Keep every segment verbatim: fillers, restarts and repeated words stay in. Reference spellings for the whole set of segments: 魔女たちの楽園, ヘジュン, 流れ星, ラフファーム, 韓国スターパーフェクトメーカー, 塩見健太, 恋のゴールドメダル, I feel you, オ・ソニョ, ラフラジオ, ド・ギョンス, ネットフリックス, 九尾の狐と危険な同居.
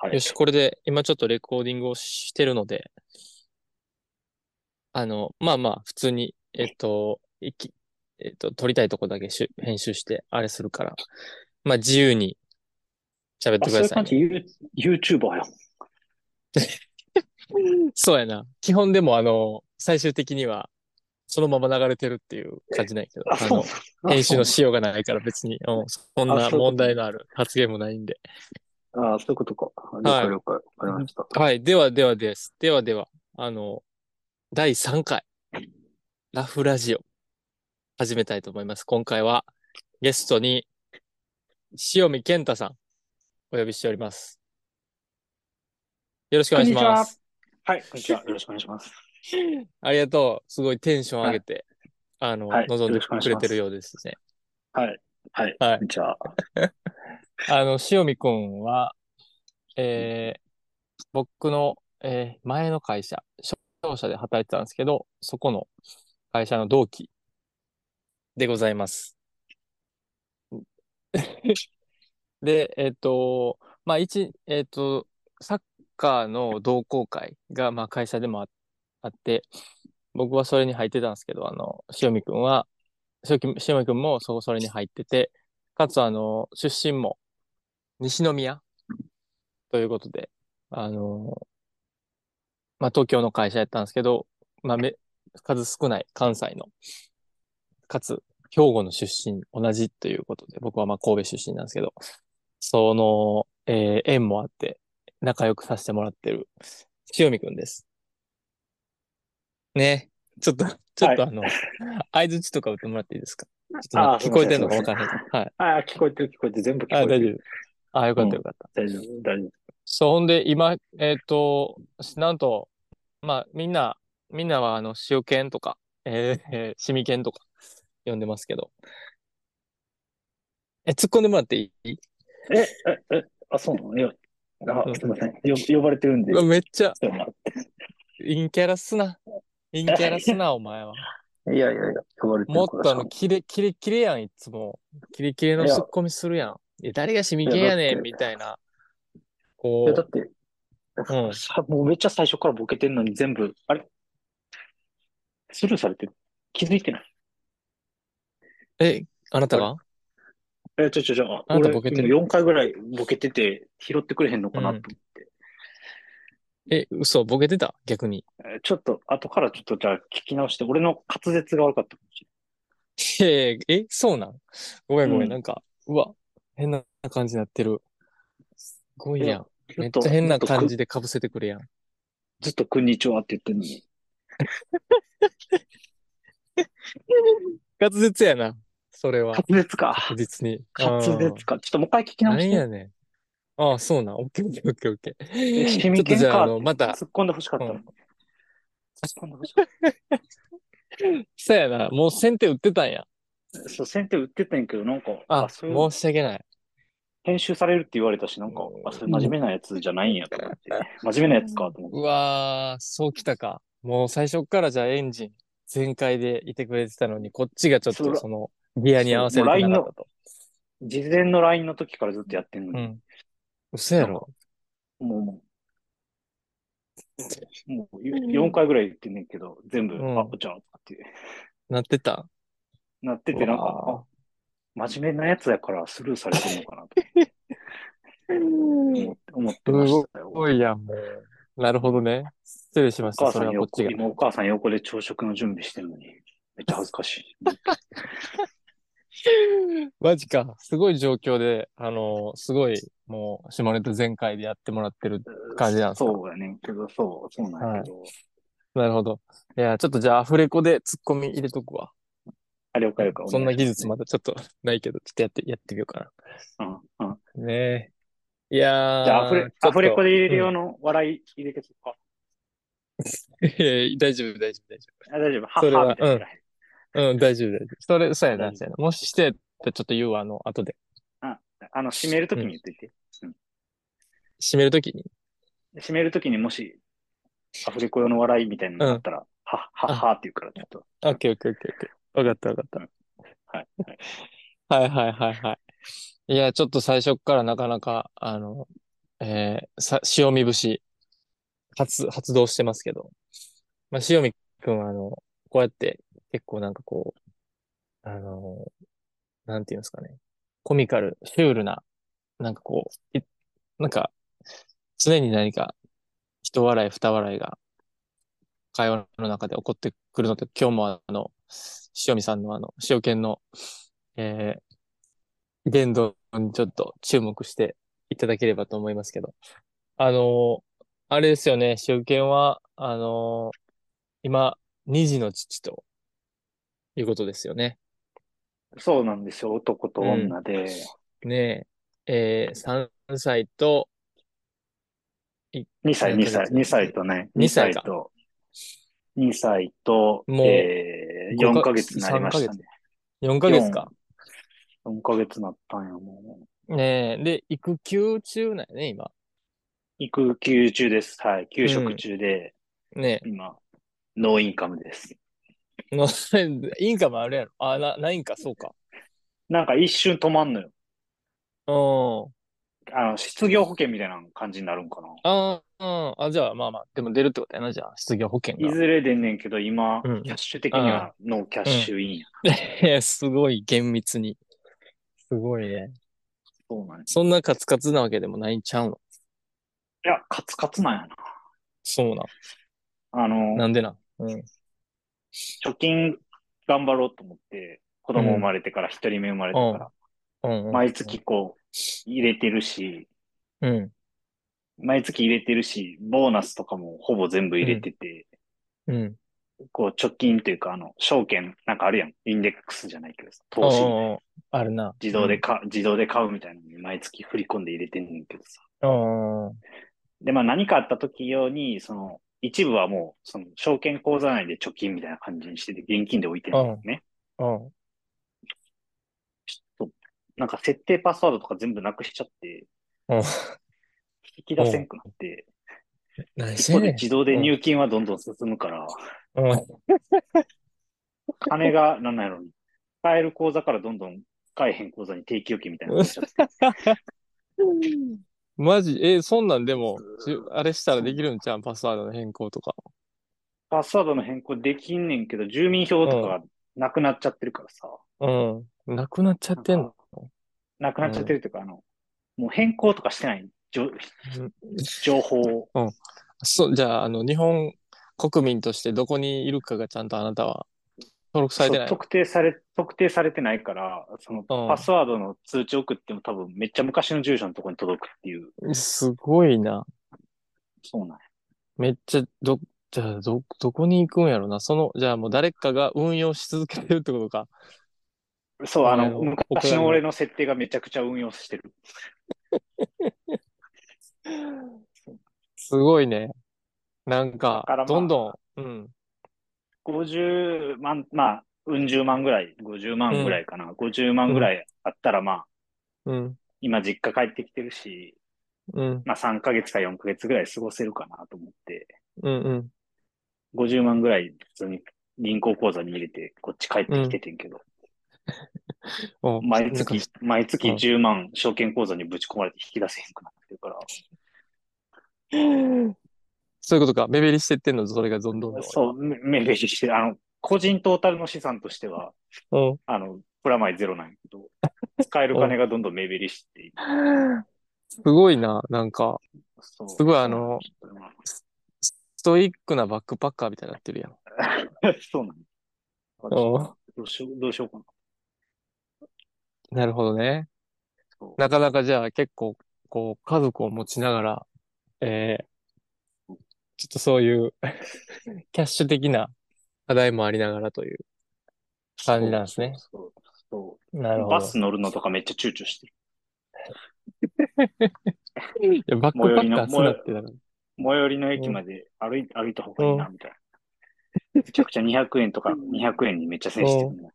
はい、よし、これで今ちょっとレコーディングをしてるので、あの、まあまあ、普通に、えっと、いきえっと、撮りたいとこだけし編集して、あれするから、まあ自由に喋ってください、ね。あ、そういう感じ、ユー、YouTuber やん。そうやな。基本でも、あの、最終的には、そのまま流れてるっていう感じないけど、あの、編集のしようがないから別に、うん、そんな問題のある発言もないんで。ああ、そういうことか。了解了解。わかりました。はい。ではではです。ではでは、あの、だいさんかい、ラフラジオ、始めたいと思います。今回は、ゲストに、塩見健太さん、お呼びしております。よろしくお願いします。はい、こんにちは。よろしくお願いします。ありがとう。すごいテンション上げて、はい、あの、はい、望んでくれてるようですね。はい、はい、はい、こんにちは。あの、塩見くんは、えー、僕の、えー、前の会社、商社で働いてたんですけど、そこの会社の同期でございます。で、えっ、ー、と、まあ、一、えっ、ー、と、サッカーの同好会が、まあ、会社でもあって、あって僕はそれに入ってたんですけど、あの塩見くんは塩見くんもそそれに入ってて、かつあの出身も西宮ということで、あのまあ東京の会社やったんですけど、まあめ数少ない関西のかつ兵庫の出身同じということで、僕はまあ神戸出身なんですけど、その、えー、縁もあって仲良くさせてもらってる塩見くんです。ね、ちょっと、ちょっとあの、相槌とか打ってもらっていいですか？ちょっと聞こえてるのか分からない。はい。ああ、聞こえてる、聞こえてる、全部聞こえてる。あ、大丈夫。ああ、よかった、よかった。大丈夫、大丈夫。そう、ほんで、今、えっと、なんと、まあ、みんな、みんなは、あの、塩犬とか、えー、シミ犬とか、呼んでますけど。え、突っ込んでもらっていい？え、え、え、あ、そうなの？いや、あ、すいません。呼ばれてるんで。めっちゃ、陰キャラすな。インキャラすな、お前は。いやいやいや、呼ばれてる。もっとあの、キレ、キレキレやん、いつも。キレキレのツッコミするやん。いや、誰がシミ系やねん、みたいな。こう。いや、だって、うん、もうめっちゃ最初からボケてんのに全部、あれスルーされてる。気づいてない。え、あなたが？え、ちょちょちょ、あなたボケてる。よんかいぐらいボケてて、拾ってくれへんのかなと思って。うん、え、嘘、ボケてた？逆に。ちょっと、後からちょっと、じゃあ聞き直して、俺の滑舌が悪かったかもしれない。えー、え、そうなん？ごめんごめん、うん、なんか、うわ、変な感じになってる。すごいやん。めっちゃ変な感じで被せてくるやん。ずっとこんにちはって言ってんのに。滑舌やな、それは。滑舌か。確実に。滑舌か。ちょっともう一回聞き直して。何やねん。ああ、そうな。オッケーオッケーオッケーオッケー。ちょっとじゃあ、あの、また。突っ込んでほしかった。うん、突っ込んでほしかった。そうやな。もう先手打ってたんや。そう、先手打ってたんやけど、なんか。あ、あそういう申し訳ない。編集されるって言われたし、なんか、あ、それ真面目なやつじゃないんやと思って。うん、真面目なやつかと思って。うわー、そうきたか。もう最初からじゃあエンジン全開でいてくれてたのに、こっちがちょっとその、ギアに合わせるってなかったと。事前の ライン の時からずっとやってんのに。うん、嘘やろ。もう、もうよんかいぐらい言ってんねんけど、全部、うん、あっちゃんって。なってたなってて、なんか、真面目なやつやからスルーされてるのかなと思って、思ってましたよ。すごいやん、もう。なるほどね。失礼しました、それはこっちが。今お母さん横で朝食の準備してるのに、めっちゃ恥ずかしい。マジか。すごい状況で、あのー、すごい、もう、下ネタ全開でやってもらってる感じなんですか？そうやねんけど、そう、そうなんやけど、はい。なるほど。いや、ちょっとじゃあ、アフレコでツッコミ入れとくわ。あれ、おかよか。そんな技術まだちょっとないけど、ちょっとやって、やってみようかな。うん、うん。ねえ。いやー。じゃあアフレ、アフレコで入れる用の笑い入れてくか。大丈夫、大丈夫、大丈夫。あ、大丈夫。はそれは、うん。うん、大丈夫、大丈夫。それ、そうやな、そうやな。もしして、ちょっと言うわ、あの、後で。あ、あの、締めるときに言っといて。うん。締めるときに締めるときにもし、アフレコ用の笑いみたいなのがあったら、うん、は、は、はって言うから、ちょっと。オッケー、オッケー、オッケー、オッケー。わかった、わかった。はい、はい。はい、はい、はい、はい。いや、ちょっと最初からなかなか、あの、えー、さ、塩見節、発、発動してますけど。まあ、塩見くんは、あの、こうやって、結構なんかこう、あの、なんていうんですかね。コミカル、シュールな、なんかこう、いなんか、常に何か、一笑い、二笑いが、会話の中で起こってくるので、今日もあの、塩見さんのあの、塩犬の、えー、言動にちょっと注目していただければと思いますけど。あのー、あれですよね、塩犬は、あのー、今、二児の父と、いうことですよね。そうなんですよ、男と女で。うん、ねえ、えー、さんさいと、にさい、にさい、にさいとね、にさいと、にさいと、もう、えー、よんかげつになりましたね。よんかげつか。よんかげつなったんや、もう。ねえ、で、育休中なんやね、今。育休中です。はい。休職中で、うん、ねえ今、ノーインカムです。のインカムあるやろ。あ、な、ないんか、そうか。なんか一瞬止まんのよ。うん。あの、失業保険みたいな感じになるんかな。ああ、あ、じゃあまあまあ、でも出るってことやな、じゃあ、失業保険が。いずれ出んねんけど、今、うん、キャッシュ的にはノーキャッシュインやな。うん、すごい、厳密に。すごいね。そうなんや。そんなカツカツなわけでもないんちゃうの？いや、カツカツなんやな。そうなん。あの、なんでな。うん。貯金頑張ろうと思って、子供生まれてから、一、うん、人目生まれてから、うんうん、毎月こう、入れてるし、うん、毎月入れてるし、ボーナスとかもほぼ全部入れてて、うんうん、こう、貯金というか、あの、証券なんかあるやん。インデックスじゃないけどさ、投資みたいな。あるな。自動で買う、うん、自動で買うみたいなのに毎月振り込んで入れてんねんけどさ。で、まあ何かあった時用に、その、一部はもう、その、証券口座内で貯金みたいな感じにしてて、現金で置いてるんだよね。うん。ちょっと、なんか設定パスワードとか全部なくしちゃって、うん。引き出せんくなって、何してんねん。一方で自動で入金はどんどん進むから、うん。金が、なんなんやろ、買える口座からどんどん買えへん口座に定期預金みたいなのになっちゃって。マジ？えー、そんなんでも、あれしたらできるんちゃう？パスワードの変更とか。パスワードの変更できんねんけど、住民票とかなくなっちゃってるからさ。うん。なくなっちゃってんの？なくなっちゃってるというか、うん、あの、もう変更とかしてない。情報を。うん。そう、じゃあ、あの、日本国民としてどこにいるかがちゃんとあなたは登録されてない？特定され、特定されてないから、そのパスワードの通知送っても多分めっちゃ昔の住所のとこに届くっていう。すごいな。そうなんや。めっちゃ、ど、じゃあど、どこに行くんやろな。その、じゃあもう誰かが運用し続けてるってことか。そう、あの、昔の俺の設定がめちゃくちゃ運用してる。すごいね。なんか、まあ、どんどん、うん。ごじゅうまん、まあ、うん十万ぐらい、ごじゅうまんぐらいかな。うん、ごじゅうまんぐらいあったら、まあ、うん、今実家帰ってきてるし、うん、まあさんかげつかよんかげつぐらい過ごせるかなと思って、うんうん、ごじゅうまんぐらい普通に銀行口座に入れて、こっち帰ってきててんけど、うん、毎月、毎月じゅうまん証券口座にぶち込まれて引き出せへんくなってるから。そういうことか、目減りしてってんの、それがどんどん。そう、目減りして、あの、個人トータルの資産としては、うん、あの、プラマイゼロなんやけど、使える金がどんどん目減りしていく。すごいな、なんか、すごいあの、ストイックなバックパッカーみたいになってるやん。そうなの。どうしよう、どうしようかな。なるほどね。なかなかじゃあ結構、こう、家族を持ちながら、えー、ちょっとそういう、キャッシュ的な、課題もありながらという感じなんですね。そうそうそう。なるほど。バス乗るのとかめっちゃ躊躇してる。いやバックパッカーそうなってたの。最寄りの駅まで歩い、うん、歩いた方がいいなみたいな。うん、めちゃくちゃにひゃくえんとかにひゃくえんにめっちゃせんしてる、ね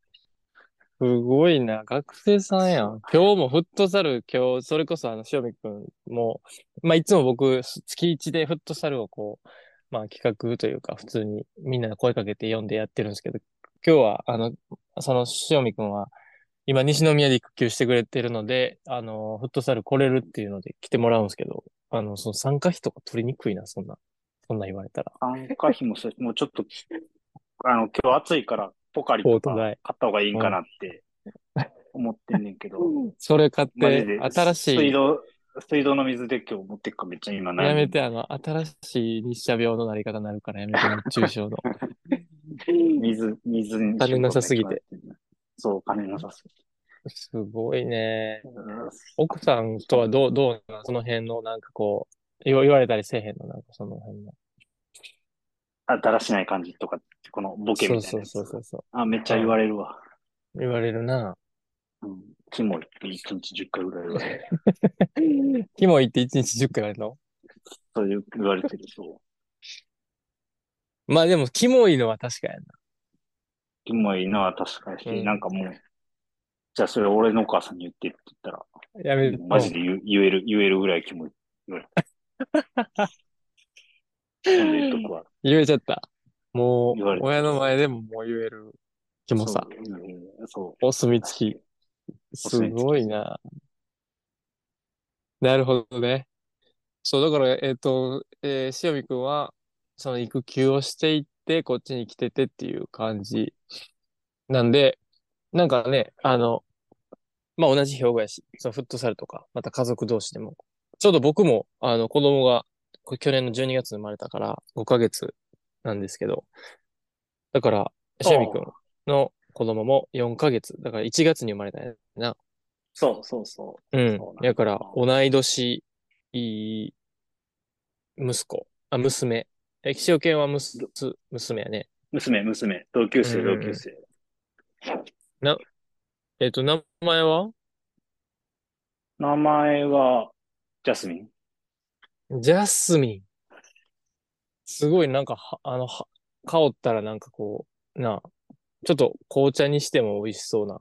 うん。すごいな、学生さんやん。今日もフットサル、今日それこそあの塩見くんも、まあいつも僕月いちでフットサルをこう。まあ企画というか普通にみんな声かけて読んでやってるんですけど、今日はあの、その塩見くんは今西宮で育休してくれてるので、あの、フットサル来れるっていうので来てもらうんですけど、あの、その参加費とか取りにくいな、そんな、そんな言われたら。参加費もそう、もうちょっと、あの、今日暑いからポカリとか買った方がいいんかなって思ってんねんけど。うん、それ買って、新しい。水道、水道の水で今日持ってくかめっちゃ今悩んでる。やめて、あの、新しい日射病のなり方になるからやめて、熱中症の。水、水に。金なさすぎて。そう、金なさすぎて。すごいね。奥さんとはどう、どうなの、その辺の、なんかこう、言われたりせえへんの、なんかその辺の。あ、だらしない感じとか、このボケみたいな。そうそうそうそう。あ、めっちゃ言われるわ。言われるな。うん。キモいっていちにちじゅっかいぐらい言われる。キモいっていちにちじゅっかい言われるの？そういう言われてる、そう。まあでも、キモいのは確かやな。キモいのは確かやし、うん、なんかもう、じゃあそれ俺のお母さんに言ってって言ったら、やめマジで 言, 言える、言えるぐらいキモい。言われとこは言えちゃった。もう、親の前でももう言えるキモさ。そうそうお墨付き。すごいな。なるほどね。そう、だから、えっ、ー、と、えー、塩見くんは、その育休をしていって、こっちに来ててっていう感じなんで、なんかね、あの、まあ、同じ兵庫やし、そのフットサルとか、また家族同士でも、ちょうど僕も、あの、子供が、去年のじゅうにがつに生まれたから、ごかげつなんですけど、だから、シェミ君の子供もよんかげつ、だからいちがつに生まれたんやな。そうそうそう。うん。だから、同い年、息子、あ、娘。え、岸尾健はむす、娘やね。娘、娘。同級生、同級生。うんな、えっと、名前は？名前は、ジャスミン。ジャスミン。すごい、なんか、あの、香ったらなんかこう、な、ちょっと紅茶にしても美味しそうな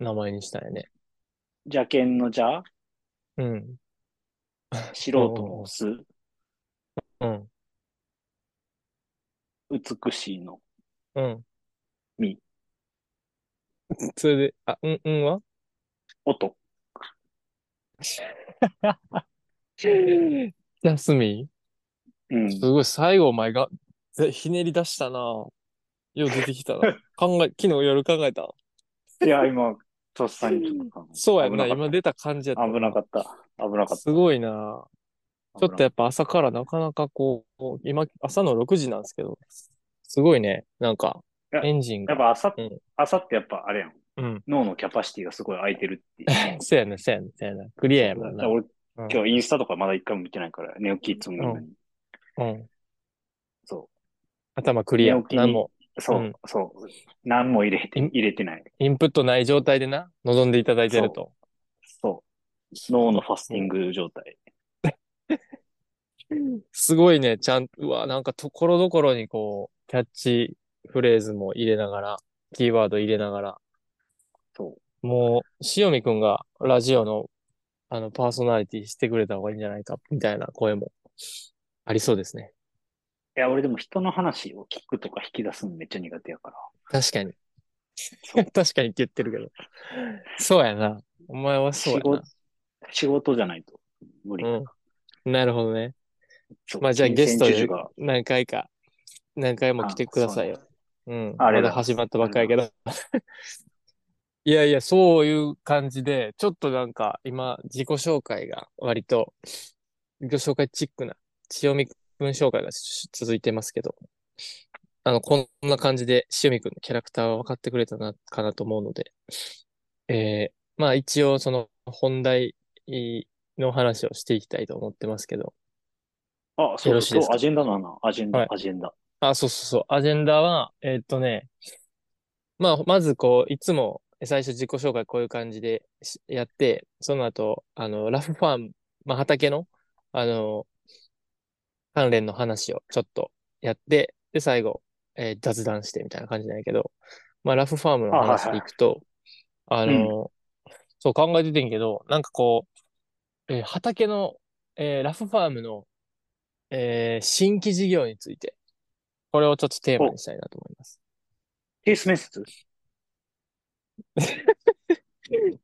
名前にしたいね。ジャケンのジャ？うん。素人のス。うん。美しいの。うん。ミ。それで、あ、うん、うんは音。ジャスミン、うん、すごい、最後お前が、ひねり出したなぁ。よう出てきたな。考え、昨日夜考えた？いや、今、とっさに。そうやな、今出た感じやった。危なかった。危なかった。すごいなぁ。ちょっとやっぱ朝からなかなかこう、今、朝のろくじなんですけど、すごいね、なんか、エンジンが。やっぱ朝、うん、朝ってやっぱあれやん。うん、脳のキャパシティがすごい空いてるっていう。そうやね、そうやね、そうやね。クリアやもんな。俺、うん、今日インスタとかまだ一回も見てないから、寝起きいつものに、うん。うん。そう。頭クリア。何も。そう、うん、そう。何も入れて、入れてない。インプットない状態でな、望んでいただいてると。そう。そう脳のファスティング状態。すごいね、ちゃん、うわ、なんかところどころにこう、キャッチ、フレーズも入れながら、キーワード入れながら。そう。もう、塩見くんがラジオの、あの、パーソナリティしてくれた方がいいんじゃないか、みたいな声もありそうですね。いや、俺でも人の話を聞くとか引き出すのめっちゃ苦手やから。確かに。確かにって言ってるけど。そうやな。お前はそうやな。仕事、仕事じゃないと無理。うん。なるほどね。まあじゃあゲストで何回か、何回も来てくださいよ。うん。あれまだ始まったばっかりやけど。いやいや、そういう感じで、ちょっとなんか今、自己紹介が割と、自己紹介チックな、塩見くん紹介が続いてますけど、あの、こんな感じで塩見くんのキャラクターは分かってくれたな、かなと思うので、えー、まあ一応その本題の話をしていきたいと思ってますけど。あ、そうですね。アジェンダなの、アジェンダ、はい、アジェンダ。あ、そうそうそう。アジェンダは、えー、っとね、まあ、まずこう、いつも最初自己紹介こういう感じでやって、その後、あの、ラフファーム、まあ、畑の、あの、関連の話をちょっとやって、で、最後、えー、雑談してみたいな感じなんやけど、まあ、ラフファームの話でいくと、あ、はいはい、あの、うん、そう考えててんけど、なんかこう、えー、畑の、えー、ラフファームの、えー、新規事業について、これをちょっとテーマにしたいなと思います。ケース面接？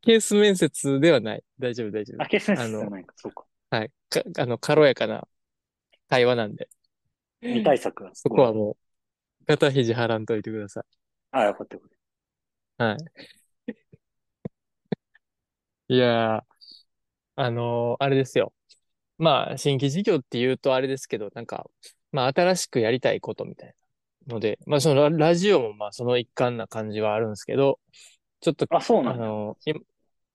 ケース面接ではない。大丈夫、大丈夫。あ、ケース面接じゃないか。そうか。はい。か、あの、軽やかな会話なんで。未対策はそこはもう、肩肘張らんといてください。ああ、よかったよかっはい。いやー、あのーあれですよ。まあ、新規事業って言うとあれですけど、なんか、まあ、新しくやりたいことみたいなので、まあ、そのラ、ラジオもまあ、その一環な感じはあるんですけど、ちょっと、た。あ、そうなあんだ。のーい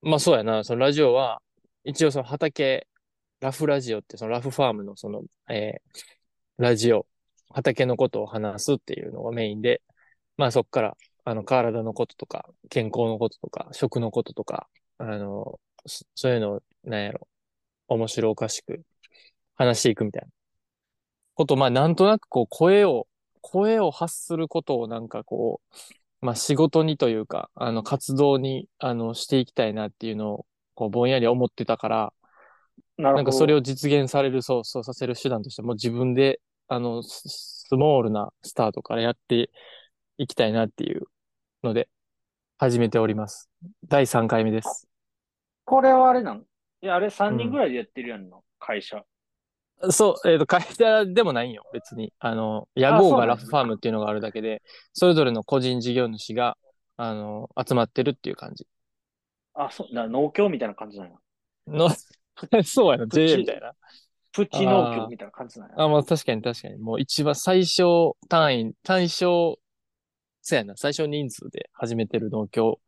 まあ、そうやな、そのラジオは、一応その畑、ラフラジオって、そのラフファームのその、えーラジオ、畑のことを話すっていうのがメインで、まあそっから、あの、体のこととか、健康のこととか、食のこととか、あの、そそういうのを、なんやろ、面白おかしく話していくみたいなこと、まあなんとなくこう、声を、声を発することをなんかこう、まあ仕事にというか、あの、活動に、あの、していきたいなっていうのを、こう、ぼんやり思ってたから、なるなんかほそれをど。実現される、そう、そうさせる手段としてもう自分で、あの、ススモールなスタートからやっていきたいなっていうので、始めております。だいさんかいめです。これはあれなんいや、あれうさんにんぐん。らいでやってるやんの、会社。そう、えっと、会社でもないんよ、別に。あの、屋あ、号そうがなラんフや。ファームっていうのがあるだけで、それぞれの個人事業主が、あの、集まってるっていう感じ。あ、そう、な農協みたいな感じなんや。の、そうやな、プ ジェーエー みたいチ、な。プチ農協あみたいな感じなんや。あ、あ、まあ確かに確かに。もう一番最小単位、単小、そうやな、最小人数で始めてる農協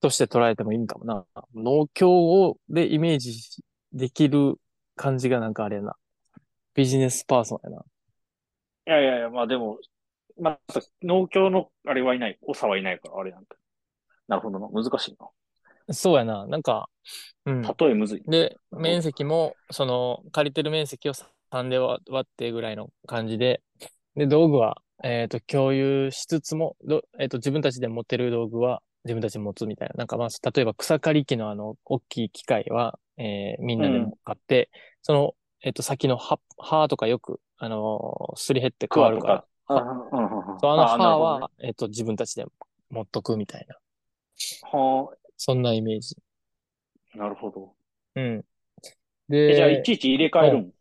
として捉えてもいいんかもな。農協を、でイメージできる感じがなんかあれやな。ビジネスパーソンやな。いやいやいや、まあでも、まあ、農協のあれはいない、長はいないから、あれなんか。なるほどな、難しいな。そうやな、なんか、うん。例えむずいな。で、なるほ面ど。積も、その、借りてる面積をさんで割ってぐらいの感じで、で、道具は、えっと、共有しつつも、ど、えっと、自分たちで持ってる道具は自分たちで持つみたいな。なんかまあ、例えば草刈り機のあの、大きい機械は、えーみんうなでん。買って、その、えっと、先の刃、刃とかよく、あのーすり減ってク変わワるとから、か。あ、は、うんうんうんそう、あのあ、なる刃ほどね。は、えっと、自分たちで持っとくみたいな。はそんなイメージ。あ、なるほど。うん。え、じゃあ、いで、ちいち入れ替えうるん。ん。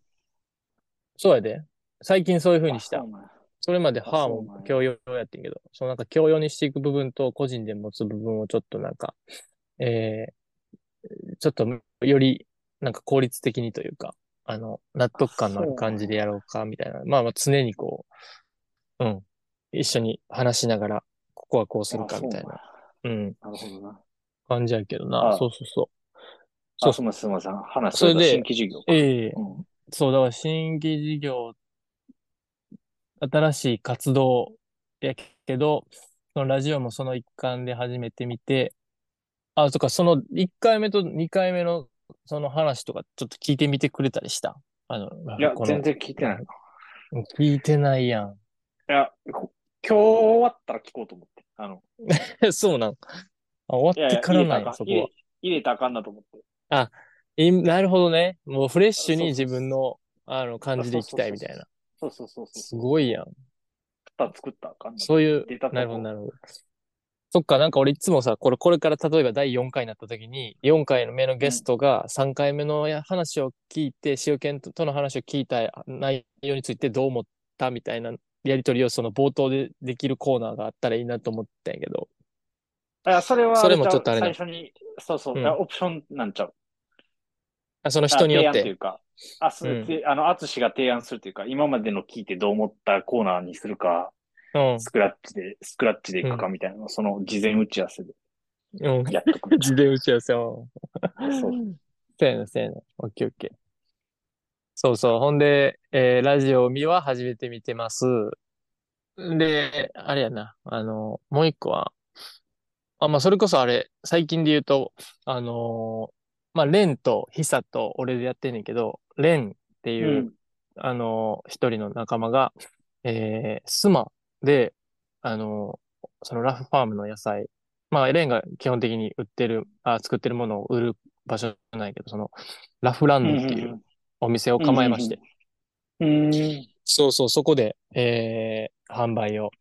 そうやで。最近そういう風あ、にしそた。うなんや。それまであ、歯そうもなんや。教養やってんけど、そのなんか教養にしていく部分と個人で持つ部分をちょっとなんか、えー、ちょっとよりなんか効率的にというか、あの、納あ、得感のあるそう感なんじでや。やろうか、みたいな。まあまあ常にこう、うん、一緒に話しながら、ここはこうするあ、か、みそうたいなんな、や。うん、なるほどな。感じやけどな。あ、そうそうそう。そあ、う。すみません、すみません。話そそれれた新で、規事業か。ええ、うん。そう、だから新規事業、新しい活動やけど、そのラジオもその一環で始めてみて、あ、そっか、そのいっかいめとにかいめのその話とかちょっと聞いてみてくれたりした。あの、ラいフや、こ全の、然聞いてラないフ、な。聞いてないやん。いや、こ今日終わったら聞こうと思って。あの、そうなん。あ、終わいっやいてや、か入られたならあい、かん。そ入こは。れ、入れたらあかんなと思って。あ、い、なるほどね。もうフレッあシュそにうそ自う分その、あの、感う。あ、じでそういきそうたいそうみそたいな。う。そうそうそうそうすそう。ごいやん。ただ作ったらあかんなと。そういう、出たなとるほど、こ。なるほど。そっか、なんか俺いつもさ、これ、これから例えばだいよんかいになった時に、よんかいめのうゲスん。トがさんかいめのや話を聞いて、塩犬ととの話を聞いた内容についてどう思ったみたいなやりとりをその冒頭でできるコーナーがあったらいいなと思ったんやけど、あ、それはそあれれちもゃちょっう。とあれな最ん。初に、そうそう。うあん。オプションなんちゃう。あ、そのあ、人によっ提案といて。うか。あ、うす、ん。て、あの、アツシが提案するというか、今までの聞いてどう思ったコーナーにするか、うん。スクラッチで、スクラッチでいうくかん。みたいな、その事前打ち合わせでうん。やっとくみたい事前打ち合わせを。な。そう。せやな、せやな。オッケーオッケー。そうそう。ほんで、えーラジオを見は始めてみてます。で、あれやな。あの、もう一個は、あ、まあ、それこそあれ、最近で言うと、あのーまあ、レンとヒサと俺でやってんねんけど、レンってういう、ん。あのー一人の仲間が、えー、スマで、あのーそのラフファームの野菜、まあ、レンが基本的に売ってる、あ、作ってるものを売る場所じゃないけど、その、ラフランうドっていうんお店をうん構えまして、うんうん。うん。そうそう、そこで、えー、販売を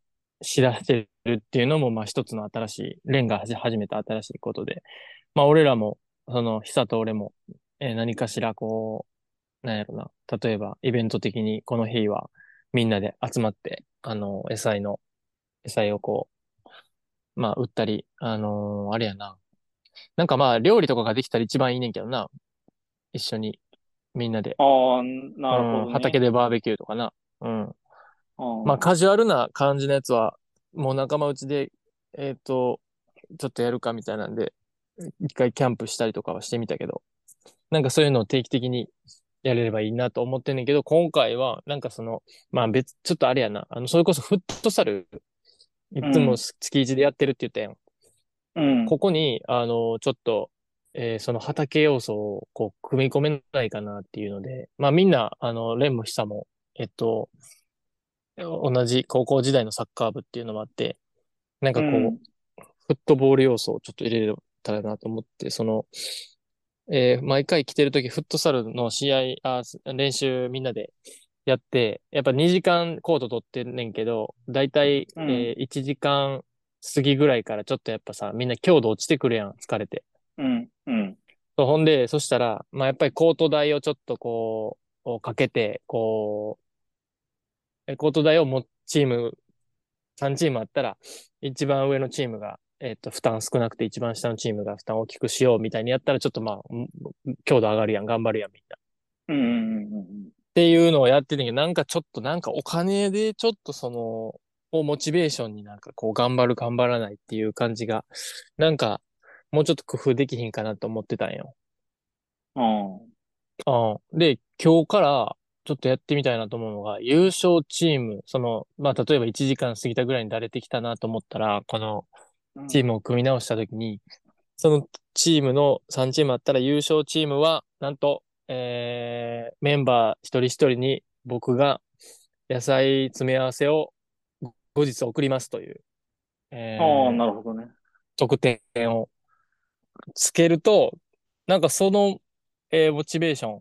しだしてるっていうのも、まあ一つの新しい、レンがはじ始めた新しいことで、まあ俺らも、その、ヒサと俺も、えー何かしらこなんやろな、例えばイベント的にこの日はみんなで集まって、あの、野菜の、野菜をこう、まあ、売ったり、あのー、あれやな。なんかまあ、料理とかができたら一番いいねんけどな。一緒に、みんなで。ああ、なるほど、ねうん。畑でバーベキューとかな。うん。あまあ、カジュアルな感じのやつは、もう仲間内で、えっと、ちょっとやるかみたいなんで、一回キャンプしたりとかはしてみたけど、なんかそういうのを定期的にやれればいいなと思ってんねんけど、今回は、なんかその、まあ別、ちょっとあれやな、あの、それこそフットサル、いつも月いちでやってるって言ったやん。うん、ここに、あの、ちょっと、えー、その畑要素を、こう、組み込めないかなっていうので、まあみんな、あの、レンもヒサも、えっと、同じ高校時代のサッカー部っていうのもあって、なんかこう、うん、フットボール要素をちょっと入れれたらなと思って、その、えー、毎回来てるとき、フットサルの試合、あ、練習みんなでやって、やっぱにじかんコート取ってんねんけど、だいたい、うんえー、いちじかん過ぎぐらいからちょっとやっぱさ、みんな強度落ちてくるやん、疲れて。うん、うん。そう、ほんで、そしたら、まあやっぱりコート代をちょっとこう、かけて、こう、コート代をもチーム、さんチームあったら、一番上のチームが、えっと、負担少なくて一番下のチームが負担大きくしようみたいにやったら、ちょっとまあ、強度上がるやん、頑張るやん、みんな。うんうんうん。っていうのをやってるんだけど、なんかちょっと、なんかお金でちょっとその、をモチベーションになんかこう、頑張る、頑張らないっていう感じが、なんか、もうちょっと工夫できひんかなと思ってたんよ。うん。うん。で、今日から、ちょっとやってみたいなと思うのが、優勝チーム、その、まあ、例えばいちじかん過ぎたぐらいにだれてきたなと思ったら、この、チームを組み直したときに、そのチームのさんチームあったら優勝チームは、なんと、えー、メンバー一人一人に僕が野菜詰め合わせを後日送りますという、えー、あー、なるほどね。得点をつけると、なんかその、えー、モチベーション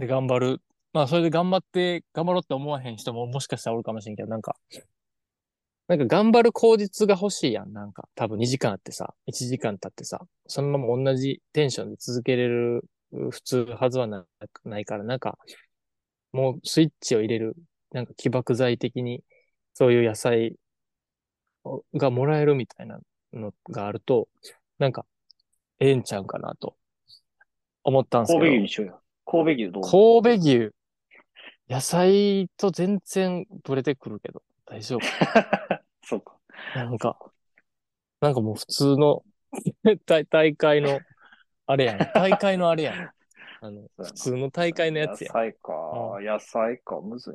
で頑張る。まあそれで頑張って、頑張ろうって思わへん人ももしかしたらおるかもしれんけど、なんか、なんか頑張る口実が欲しいやん。なんか多分にじかんあってさ、いちじかん経ってさ、そのまま同じテンションで続けれる普通はずは な, ないから、なんかもうスイッチを入れる、なんか起爆剤的にそういう野菜がもらえるみたいなのがあると、なんかええんちゃうかなと思ったんすけど。神戸牛にしようよ。神戸牛どう？神戸牛。野菜と全然ブレてくるけど。大丈夫。そうか。なんか、なんかもう普通の大、大会の、あれやん。大会のあれやん。あの普通の大会のやつやん。野菜か、うん。野菜か。むずい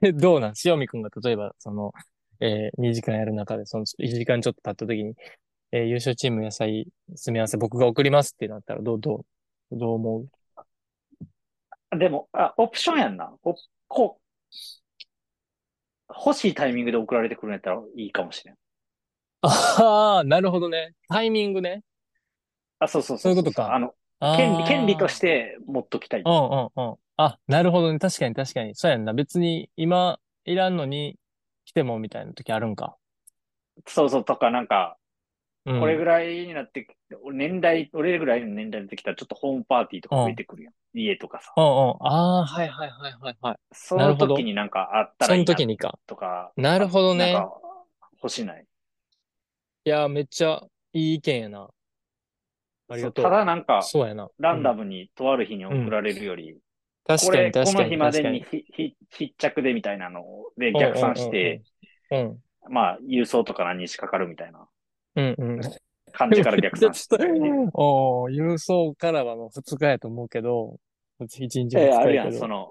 な。で、どうなん？塩見くんが例えば、その、えー、にじかんやる中で、そのいちじかんちょっと経った時に、えー、優勝チーム野菜詰め合わせ僕が送りますってなったら、どう、どう、どう思う？でも、あ、オプションやんな。お、こう。欲しいタイミングで送られてくるんやったらいいかもしれん。ああ、なるほどね。タイミングね。あ、そうそうそう。そういうことか。あの、あ権利、権利として持っときたい。うんうんうん。あ、なるほどね。確かに確かに。そうやんな。別に今いらんのに来てもみたいな時あるんか。そうそう。とかなんか、うん、これぐらいになって、年代、俺ぐらいの年代になってきたらちょっとホームパーティーとか増えてくるやん。家とかさ。うんうん。ああ、はいはいはいはいはい。その時になんかあったらいいなとか。その時にか。とか。なるほどね。なんか欲しない。いやー、めっちゃいい意見やな。ありがとう。ただなんか、そうやな。ランダムにとある日に送られるより、うん、確かに確かに。この日までに必着でみたいなので逆算して、うんうんうんうん、まあ、郵送とか何日かかるみたいな。うんうん。感じから逆算して、ね。おー、郵送からはもうふつかやと思うけど、いちにちも。えー、あるやん、その、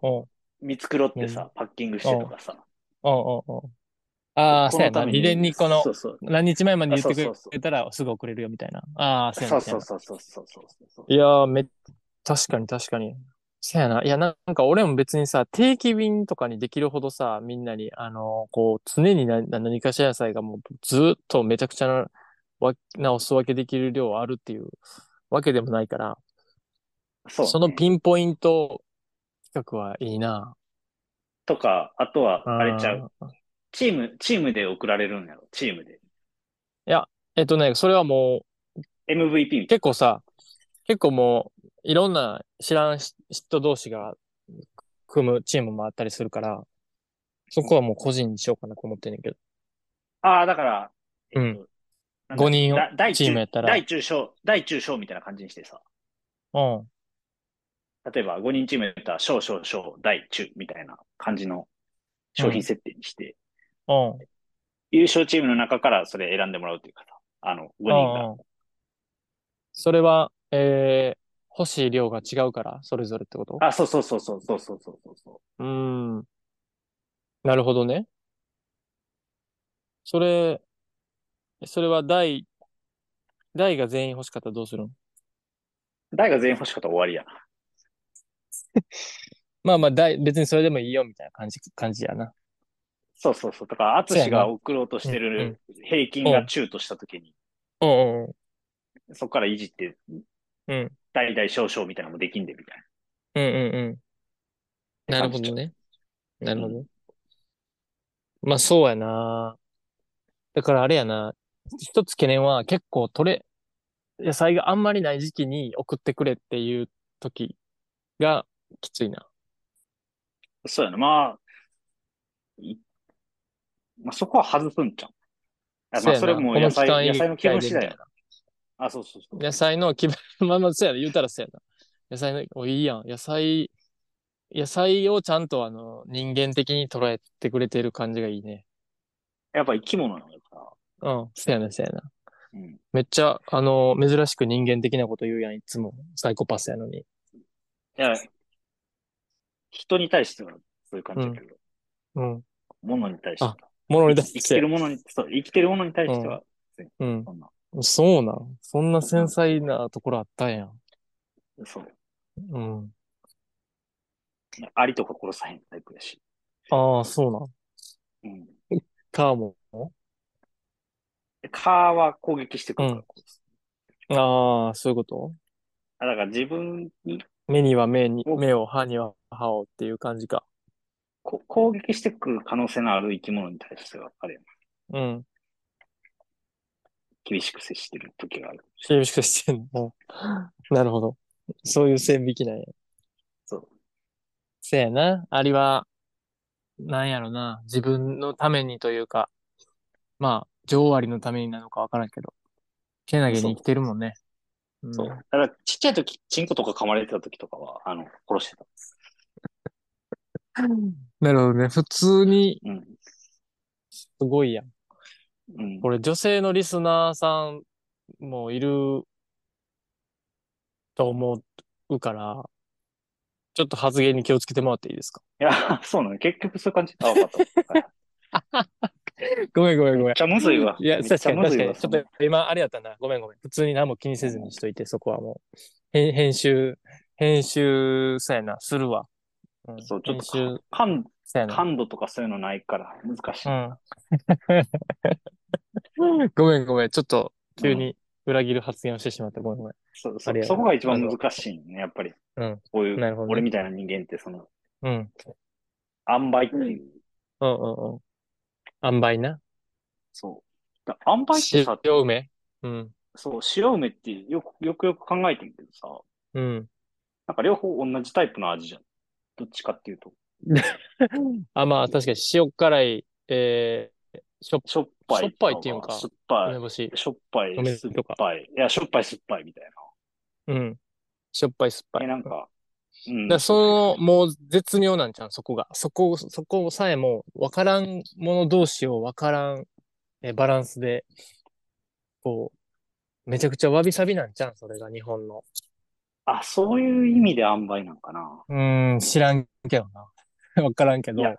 見繕ってさ、うん、パッキングしてとかさ。おうおうおうああ、そうやな。事前にこの、そうそう何日前まで言ってくれたらすぐ送れるよみたいな。ああ、そうやな。そうそうそうそうそう。いやー、め、確かに確かに。そうやな。いや、なんか俺も別にさ、定期便とかにできるほどさ、みんなに、あのー、こう、常に 何, 何かしら野菜がもうずっとめちゃくちゃな、直すわけできる量あるっていうわけでもないから、そうね、そのピンポイント企画はいいなとか、あとはあれちゃうチームチームで送られるんやろチームで。いやえっとねそれはもう エムブイピー 結構さ結構もういろんな知らん人同士が組むチームもあったりするから、そこはもう個人にしようかなと思ってんねんけど。ああ、だから、えっと、うん。ごにんをチームやったら。大中小、大中小みたいな感じにしてさ。うん。例えばごにんチームやったら小小小大中みたいな感じの商品設定にして、うんうん、優勝チームの中からそれ選んでもらうというかさ、あのごにんが、うん、それは、えー、欲しい量が違うからそれぞれってこと？あ、そうそうそうそうそうそうそうそう。うーん、なるほどね。それそれは大大が全員欲しかったらどうするの？大が全員欲しかったら終わりやな。まあまあだい、別にそれでもいいよみたいな感じ、感じやな。そうそうそう。だから、アツシが送ろうとしてる平均が中としたときに、うんうんうん、そこからいじって、うん、大々小々みたいなのもできんでみたいな。うんうんうん。なるほどね。なるほど。うん、まあそうやな。だからあれやな。一つ懸念は結構取れ、野菜があんまりない時期に送ってくれっていうときがきついな。そうやな、まあ、まあ、そこは外すんちゃう。まあ、それも野菜野菜の気分次第やな。あ、そうそうそう。野菜の気分、まあまあそうやな、言うたらそうやな。野菜の、おいいやん、野菜、野菜をちゃんとあの人間的に捉えてくれてる感じがいいね。やっぱ生き物なのから。うん、そうやな、そうやな。うん、めっちゃ、あの、珍しく人間的なこと言うやん、いつも。サイコパスやのに。いや、人に対してはそういう感じだけど、うん。うん。物に対しては。物に対して。生きてるものに、そう、生きてるものに対しては、うん。そんな。そうなの。そんな繊細なところあったんやん。そう。うん。ありとか殺さへんタイプやし。ああ、そうなの。うん。カーもカーは攻撃してくるから、うん。ああ、そういうこと？あ、だから自分に、目には目に、目を、歯には歯をっていう感じか。こ攻撃してくる可能性のある生き物に対しては、あれやな。うん。厳しく接してる時がある。厳しく接してるの。なるほど。そういう線引きなんや。そう。せやな。アリは、なんやろな。自分のためにというか、まあ、女アリのためになのかわからんけど、けなげに生きてるもんね。そう。だから、ちっちゃいとき、チンコとか噛まれてたときとかは、あの、殺してた。なるほどね。普通に、うん、すごいやん。うん、これ、女性のリスナーさんもいると思うから、ちょっと発言に気をつけてもらっていいですか？いや、そうなの。結局そういう感じ。あ、わかった。ごめんごめんごめん。めっちゃむずいわ。いや、確かに確かに。ちょっと今あれやったな。ごめんごめん。普通に何も気にせずにしといて、そこはもう。編集、編集、そうやな、するわ。うん、そう、ちょっと感、感度とかそういうのないから難しい。うん、ごめんごめん。ちょっと急に裏切る発言をしてしまった。ごめんごめん。そうそう、そこが一番難しいね、やっぱり。うん。こういう、ね、俺みたいな人間ってその、うん。塩梅っていう。うんうんうん。塩梅な。そう。だ塩梅ってさ、塩梅、うん。そう、塩梅ってよくよくよく考えてみてるさ。うん。なんか両方同じタイプの味じゃん。どっちかっていうと。あ、まあ確かに塩辛い、えー、しょっ、しょっぱい。しょっぱいっていうか。しょっぱい。梅干し。しょっぱい、酸っぱい。いや、しょっぱい、酸っぱいみたいな。うん。しょっぱい、酸っぱい。え、なんか。うん、だその、もう絶妙なんじゃん、そこが。そこ、そこさえも、わからんもの同士をわからんえバランスで、こう、めちゃくちゃわびさびなんじゃん、それが日本の。あ、そういう意味で塩梅なんかな。うーん、知らんけどな。わからんけど。いや、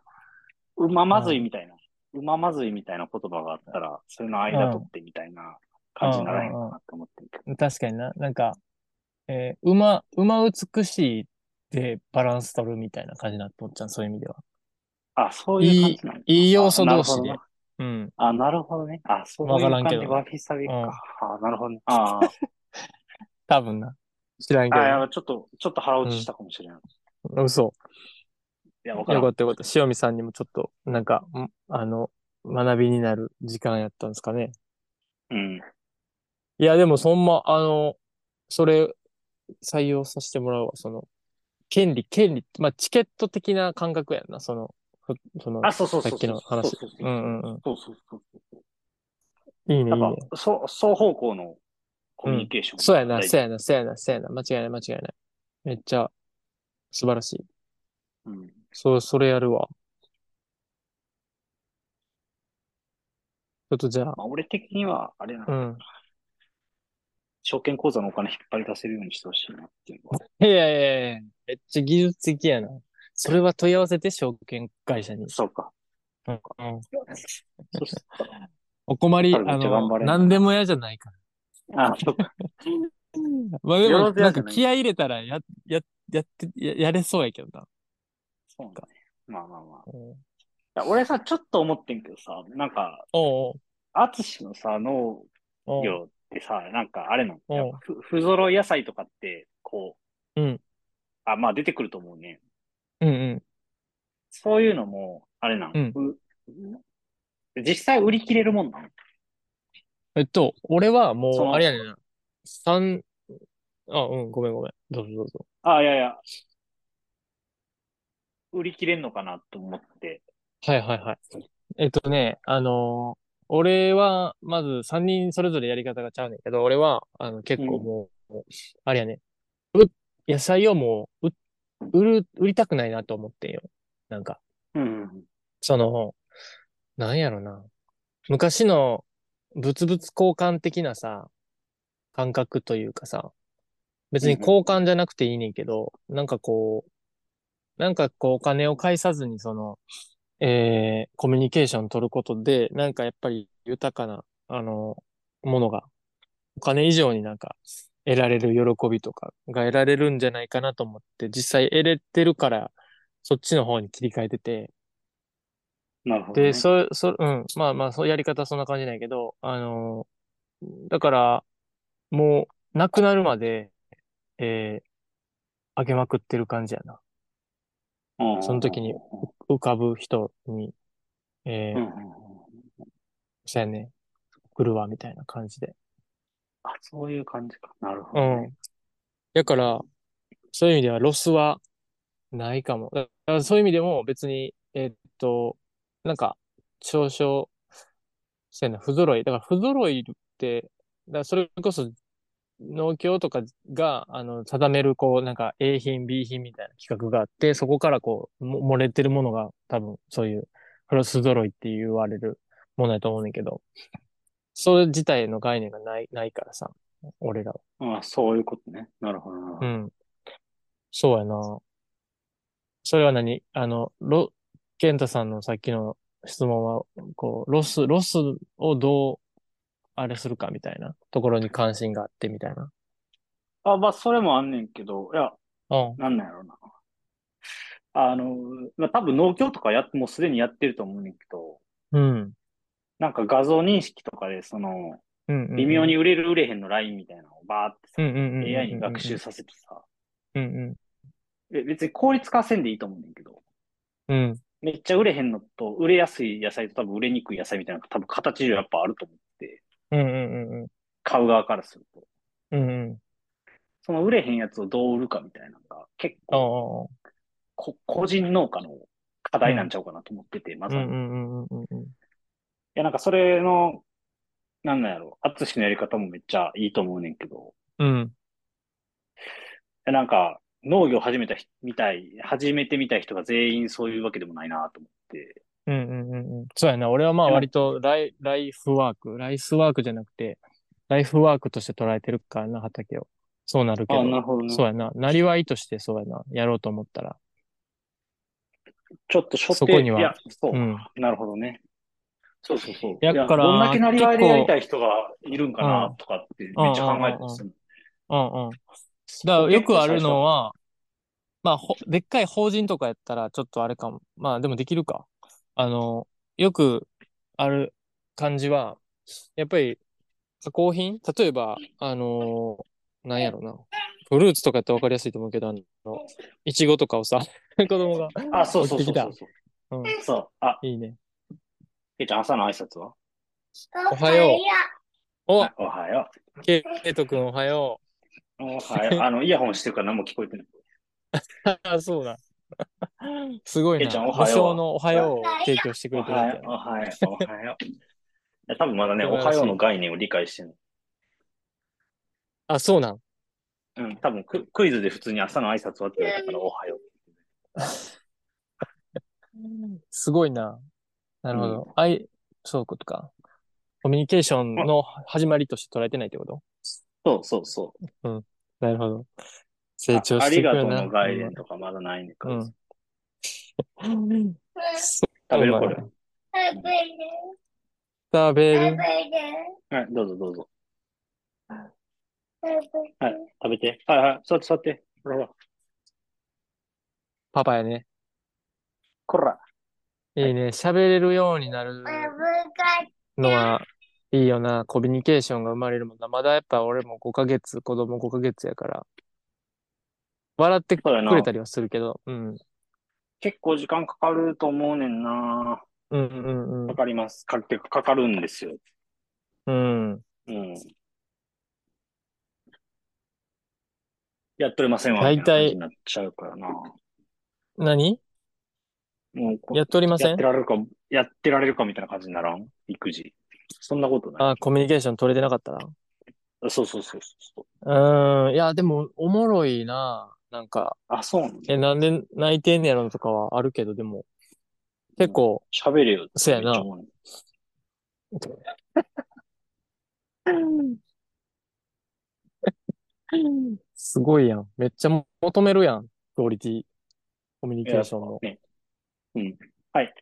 うままずいみたいな、うままずいみたいな言葉があったら、それの間取ってみたいな感じにならへんかなって思ってるけど、うんうんうん。確かにな、なんか、えー、うま、うま美しいでバランス取るみたいな感じになっておっちゃう、そういう意味では。あ、そういう感じなんだ。いい要素同士で。うん。あ、なるほどね。あ、そういう感じ。わびさびか。あ、なるほどね。ああ。多分な。知らんけど。あ、いや、ちょっと、ちょっと腹落ちしたかもしれない。うん、嘘。いや、わかる。よかったよかった。塩見さんにもちょっと、なんか、あの、学びになる時間やったんですかね。うん。いや、でもそんま、あの、それ、採用させてもらうわ、その、権利、権利、まあ、チケット的な感覚やんな、その、その、あ、そうそうそうそう、さっきの話。そうそうそう。うんうんうん。そうそうそうそう。いいね、いいね。そ、双方向のコミュニケーション、うん。そうやな、そうやな、そうやな、そうやな。間違いない、間違いない。めっちゃ、素晴らしい。うん。そう、それやるわ。ちょっとじゃあ。まあ、俺的には、あれなんだけど、うん、証券口座のお金引っ張り出せるようにしてほしいなっていうのは。いやいやいや、めっちゃ技術的やな。それは問い合わせて証券会社に。そうか。うん。そうしたらお困り、あの、何でも嫌じゃないから。ああ、そうか。まあでも、なんか気合い入れたらや、や、やって、や、やれそうやけどな。そうなんだね。まあまあまあ。うん、いや俺さ、ちょっと思ってんけどさ、なんか、あつしのさ、農業ってさ、なんかあれの、不揃い野菜とかって、こう、うん、あ、まあ出てくると思うね。うんうん、そういうのも、あれなの、うん、実際売り切れるもんなの？えっと、俺はもう、あれやねんな。三、あ、うん、ごめんごめん。どうぞどうぞ。あ、いやいや。売り切れんのかなと思って。はいはいはい。えっとね、あのー、俺は、まずさんにんそれぞれやり方がちゃうねんけど、俺は、あの、結構もう、うん、あれやね、う、野菜をもう、う売る、売りたくないなと思ってんよ。なんか。うん。その、なんやろな。昔の物々交換的なさ、感覚というかさ、別に交換じゃなくていいねんけど、うん、なんかこう、なんかこうお金を返さずにその、えー、コミュニケーション取ることで、なんかやっぱり豊かな、あの、ものが、お金以上になんか、得られる喜びとかが得られるんじゃないかなと思って、実際得れてるから、そっちの方に切り替えてて。なるほど、ね。で、そ、そ、うん。まあまあ、そうやり方はそんな感じないけど、あの、だから、もう、なくなるまで、えー、あげまくってる感じやな。その時に浮かぶ人に、えー、そうやね、来るわ、みたいな感じで。あ、そういう感じか。なるほど、ね。うん。だから、そういう意味ではロスはないかも。だからそういう意味でも別に、えー、っと、なんか、少々、そういうの、不揃い。だから不揃いって、だからそれこそ農協とかが、あの、定める、こう、なんか A 品、B 品みたいな企画があって、そこからこう、漏れてるものが多分、そういう、不揃いって言われるものだと思うんだけど。それ自体の概念がない、ないからさ、俺らは。ああ、そういうことね。なるほどな。うん。そうやな。それは何？あの、ロ、ケンタさんのさっきの質問は、こう、ロス、ロスをどう、あれするかみたいなところに関心があってみたいな。あ、まあ、それもあんねんけど、いや、うん、なんなんやろうな。あの、まあ、多分農協とかやって、もうすでにやってると思うねんけど、うん。なんか画像認識とかで、その、微妙に売れる売れへんのラインみたいなのをバーってさ、エーアイ に学習させてさ、うんうん、別に効率化せんでいいと思うんだけど、うん、めっちゃ売れへんのと、売れやすい野菜と多分売れにくい野菜みたいなのが多分形上やっぱあると思って、うんうんうん、買う側からすると、うんうん。その売れへんやつをどう売るかみたいなのが結構、こ個人農家の課題なんちゃうかなと思ってて、うん、まずは。うんうんうんうん、いや、なんかそれの、なんなんやろ、アツシのやり方もめっちゃいいと思うねんけど。うん。なんか、農業始めたみたい、始めてみたい人が全員そういうわけでもないなと思って。うんうんうん。そうやな。俺はまあ割とライ、ライフワーク、ライスワークじゃなくて、ライフワークとして捉えてるからな、畑を。そうなるけど。あ、なるほどね。そうやな。なりわいとしてそうやな。やろうと思ったら。ちょっとしょって、そこには。いや、そう。うん、なるほどね。そうそうそう。だから、どんだけなりわいでやりたい人がいるんかなとかってめっちゃ考えてますよね。うんうん。だからよくあるのは、まあほ、でっかい法人とかやったらちょっとあれかも。まあでもできるか。あの、よくある感じは、やっぱり加工品？例えば、あの、なんやろな。フルーツとかやったらわかりやすいと思うけど、あの、いちごとかをさ、子供が。あ、そうそうそうそう。うん。そう。あ、いいね。ケイちゃん、朝の挨拶は？おはよう。おはよう。ケイトくん、おはよはい。あの、イヤホンしてるから何も聞こえてない。あ、そうだ。すごいな。えいちゃん、おはよう。無償のおはようを提供してくれてるんだよ。おはよう。おはよう。多分まだね、おはようの概念を理解してない。あ、そうなん。うん、多分 ク, クイズで普通に朝の挨拶はって言われたから、おはよう。すごいな。なるほど。うん、あい、そういうことか。コミュニケーションの始まりとして捉えてないってこと？そうそうそう。うん。なるほど。成長していくよな。ありがとうの概念とかまだないんだから。うん、食べるこれ。食べる。食べる。はい、どうぞどうぞ。はい、食べて。はいはい、座って座って。ほらほら。パパやね。こら。いいね、喋れるようになるのはいいよな。コミュニケーションが生まれるもんな。まだやっぱ俺もごかげつ、子供ごかげつやから。笑ってくれたりはするけど。うん。結構時間かかると思うねんな。うんうんうん。かかります。かかかるんですよ。うん。うん。やっとれませんわ。大体。なっちゃうからな。何？もうやっとりません？やってられるか、やってられるかみたいな感じにならん？育児。そんなことない。あ、コミュニケーション取れてなかったら。そうそうそうそう。うん。いや、でも、おもろいな。なんか。あ、そうなんだ。え、なんで泣いてんねやろとかはあるけど、でも、結構。喋れよ。そうやな。すごいやん。めっちゃ求めるやん。クオリティ、コミュニケーションの。ね、うん。はい。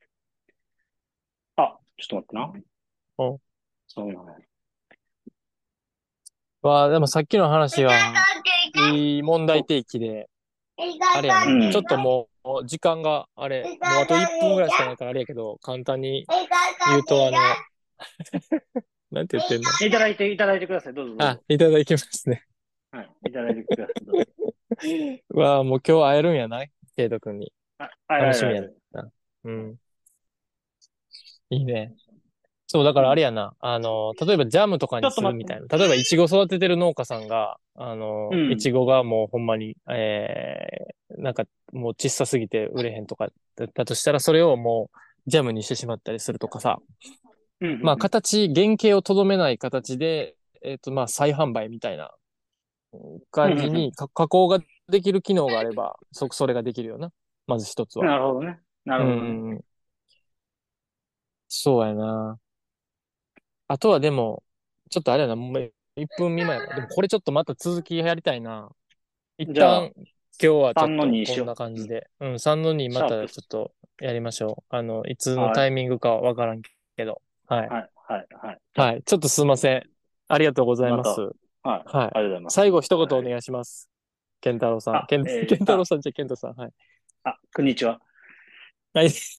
あ、ちょっと待ってな。うん。そうなの。わあ、でもさっきの話は、いい問題提起で、あれやね、うん。ちょっともう、時間があれ、もうあといっぷんぐらいしかないからあれやけど、簡単に言うと、あの、なんて言ってんの？いただいて、いただいてください。どうぞどうぞ。あ、いただきますね。はい、いただいてください。わあ、もう今日会えるんやない？ケイト君に。あ、楽しみやな。うん。いいね。そう、だからあれやな。あの、例えばジャムとかにするみたいな。例えばイチゴ育ててる農家さんが、あの、イチゴがもうほんまに、えー、なんかもう小さすぎて売れへんとかだとしたら、それをもうジャムにしてしまったりするとかさ。うんうんうん、まあ、形、原型をとどめない形で、えっと、まあ、再販売みたいな。感じに加工ができる機能があれば、そ、それができるよな。まず一つは。なるほどね。なるほど、ねうん。そうやな。あとはでも、ちょっとあれやな、もういっぷん未満やから。でもこれちょっとまた続きやりたいな。一旦、今日はちょっとこんな感じで。うん、さんのにまたちょっとやりましょう。あの、いつのタイミングかわからんけど。はい。はい、はい、はい。はい、ちょっとすいません。ありがとうございます。まはい、はい、ありがとうございます。最後一言お願いします。はい、健太郎さん、健、えー、健太郎さんじゃ健太さん、はい。あ、こんにちは。はい。